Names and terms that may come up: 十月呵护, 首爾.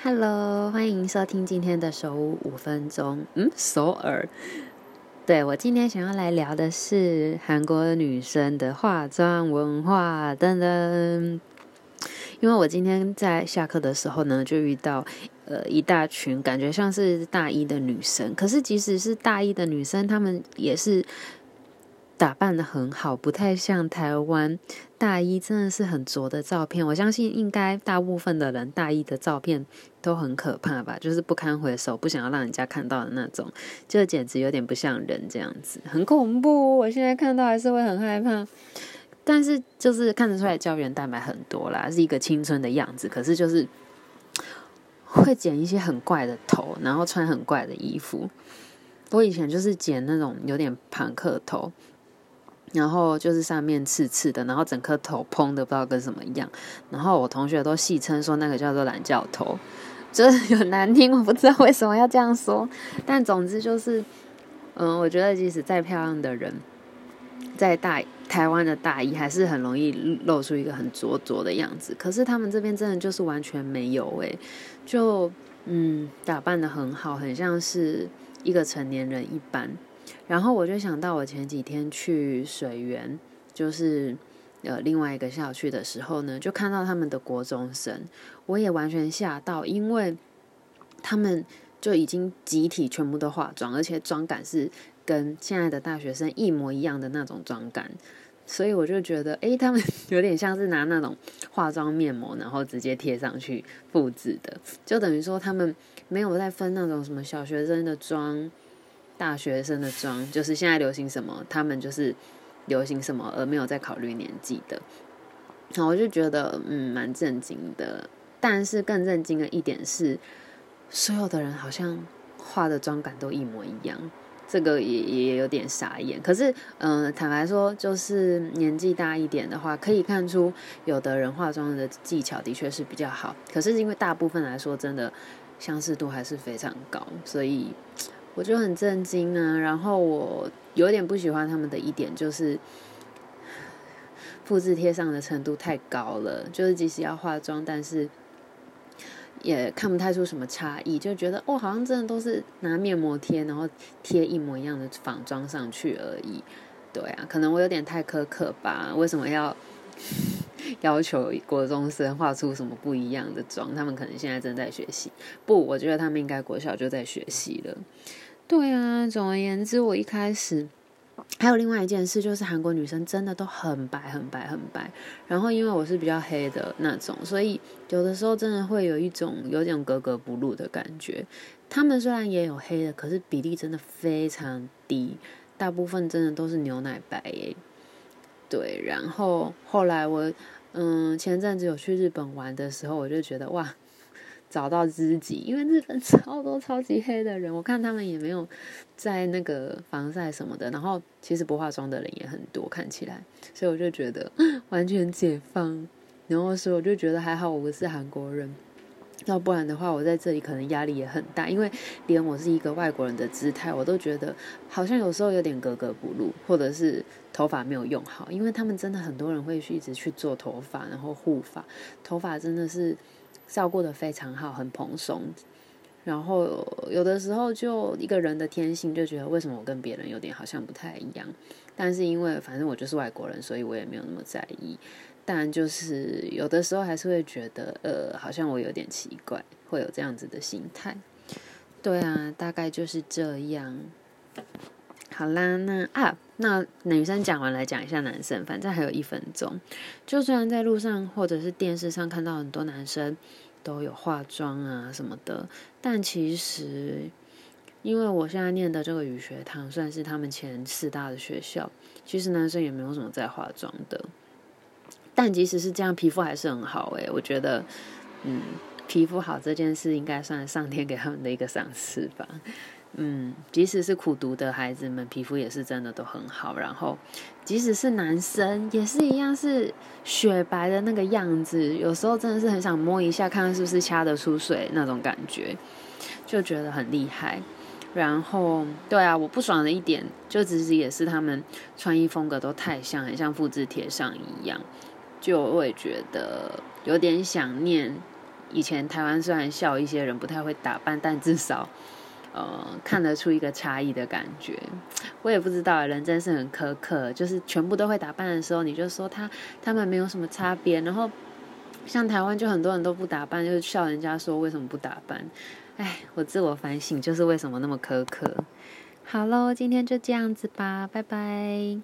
Hello， 欢迎收听今天的首尔5分钟。首尔。对，我今天想要来聊的是韩国女生的化妆文化，噔噔。因为我今天在下课的时候呢，就遇到一大群感觉像是大一的女生，可是即使是大一的女生，她们也是打扮得很好，不太像台湾大一真的是很拙的照片。我相信应该大部分的人大一的照片都很可怕吧，就是不堪回首，不想要让人家看到的那种，就简直有点不像人这样子，很恐怖。我现在看到还是会很害怕，但是就是看得出来胶原蛋白很多啦，是一个青春的样子，可是就是会剪一些很怪的头，然后穿很怪的衣服。我以前就是剪那种有点朋克头，然后就是上面刺刺的，然后整颗头蓬的不知道跟什么一样，然后我同学都戏称说那个叫做懒觉头，就是有难听，我不知道为什么要这样说，但总之就是我觉得即使再漂亮的人在台湾的大一还是很容易露出一个很拙的样子，可是他们这边真的就是完全没有欸，就打扮得很好，很像是一个成年人一般。然后我就想到我前几天去水源，就是另外一个校区的时候呢，就看到他们的国中生，我也完全吓到，因为他们就已经集体全部都化妆，而且妆感是跟现在的大学生一模一样的那种妆感，所以我就觉得他们有点像是拿那种化妆面膜然后直接贴上去复制的，就等于说他们没有在分那种什么小学生的妆、大学生的妆，就是现在流行什么他们就是流行什么，而没有在考虑年纪的。然后我就觉得蛮震惊的，但是更震惊的一点是所有的人好像化的妆感都一模一样，这个 也有点傻眼。可是坦白说就是年纪大一点的话可以看出有的人化妆的技巧的确是比较好，可是因为大部分来说真的相似度还是非常高，所以我就很震惊啊。然后我有点不喜欢他们的一点就是复制贴上的程度太高了，就是即使要化妆但是也看不太出什么差异，就觉得好像真的都是拿面膜贴，然后贴一模一样的仿妆上去而已。对啊，可能我有点太苛刻吧，为什么要要求国中生画出什么不一样的妆？他们可能现在正在学习，不，我觉得他们应该国小就在学习了。对啊，总而言之，我一开始还有另外一件事，就是韩国女生真的都很白很白很白，然后因为我是比较黑的那种，所以有的时候真的会有一种有点格格不入的感觉。他们虽然也有黑的，可是比例真的非常低，大部分真的都是牛奶白耶。对，然后后来我前阵子有去日本玩的时候，我就觉得哇，找到知己，因为日本超多超级黑的人，我看他们也没有在那个防晒什么的，然后其实不化妆的人也很多，看起来，所以我就觉得完全解放。然后所以我就觉得还好我不是韩国人，要不然的话我在这里可能压力也很大，因为连我是一个外国人的姿态我都觉得好像有时候有点格格不入，或者是头发没有用好，因为他们真的很多人会一直去做头发，然后护发，头发真的是照顾得非常好，很蓬松。然后有的时候就一个人的天性就觉得为什么我跟别人有点好像不太一样，但是因为反正我就是外国人，所以我也没有那么在意，但就是有的时候还是会觉得好像我有点奇怪，会有这样子的心态。对啊，大概就是这样。好啦，那女生讲完，来讲一下男生，反正还有1分钟。就虽然在路上或者是电视上看到很多男生都有化妆啊什么的，但其实因为我现在念的这个语学堂算是他们前4大的学校，其实男生也没有什么在化妆的，但即使是这样皮肤还是很好欸。我觉得皮肤好这件事应该算上天给他们的一个赏赐吧。即使是苦读的孩子们皮肤也是真的都很好，然后即使是男生也是一样是雪白的那个样子，有时候真的是很想摸一下看看是不是掐得出水那种感觉，就觉得很厉害。然后对啊，我不爽的一点就只是也是他们穿衣风格都太像，很像复制贴上一样，就我也觉得有点想念以前台湾虽然笑一些人不太会打扮，但至少看得出一个差异的感觉。我也不知道，人真是很苛刻，就是全部都会打扮的时候，你就说他们没有什么差别，然后像台湾就很多人都不打扮，就是笑人家说为什么不打扮。哎，我自我反省，就是为什么那么苛刻。好咯，今天就这样子吧，拜拜。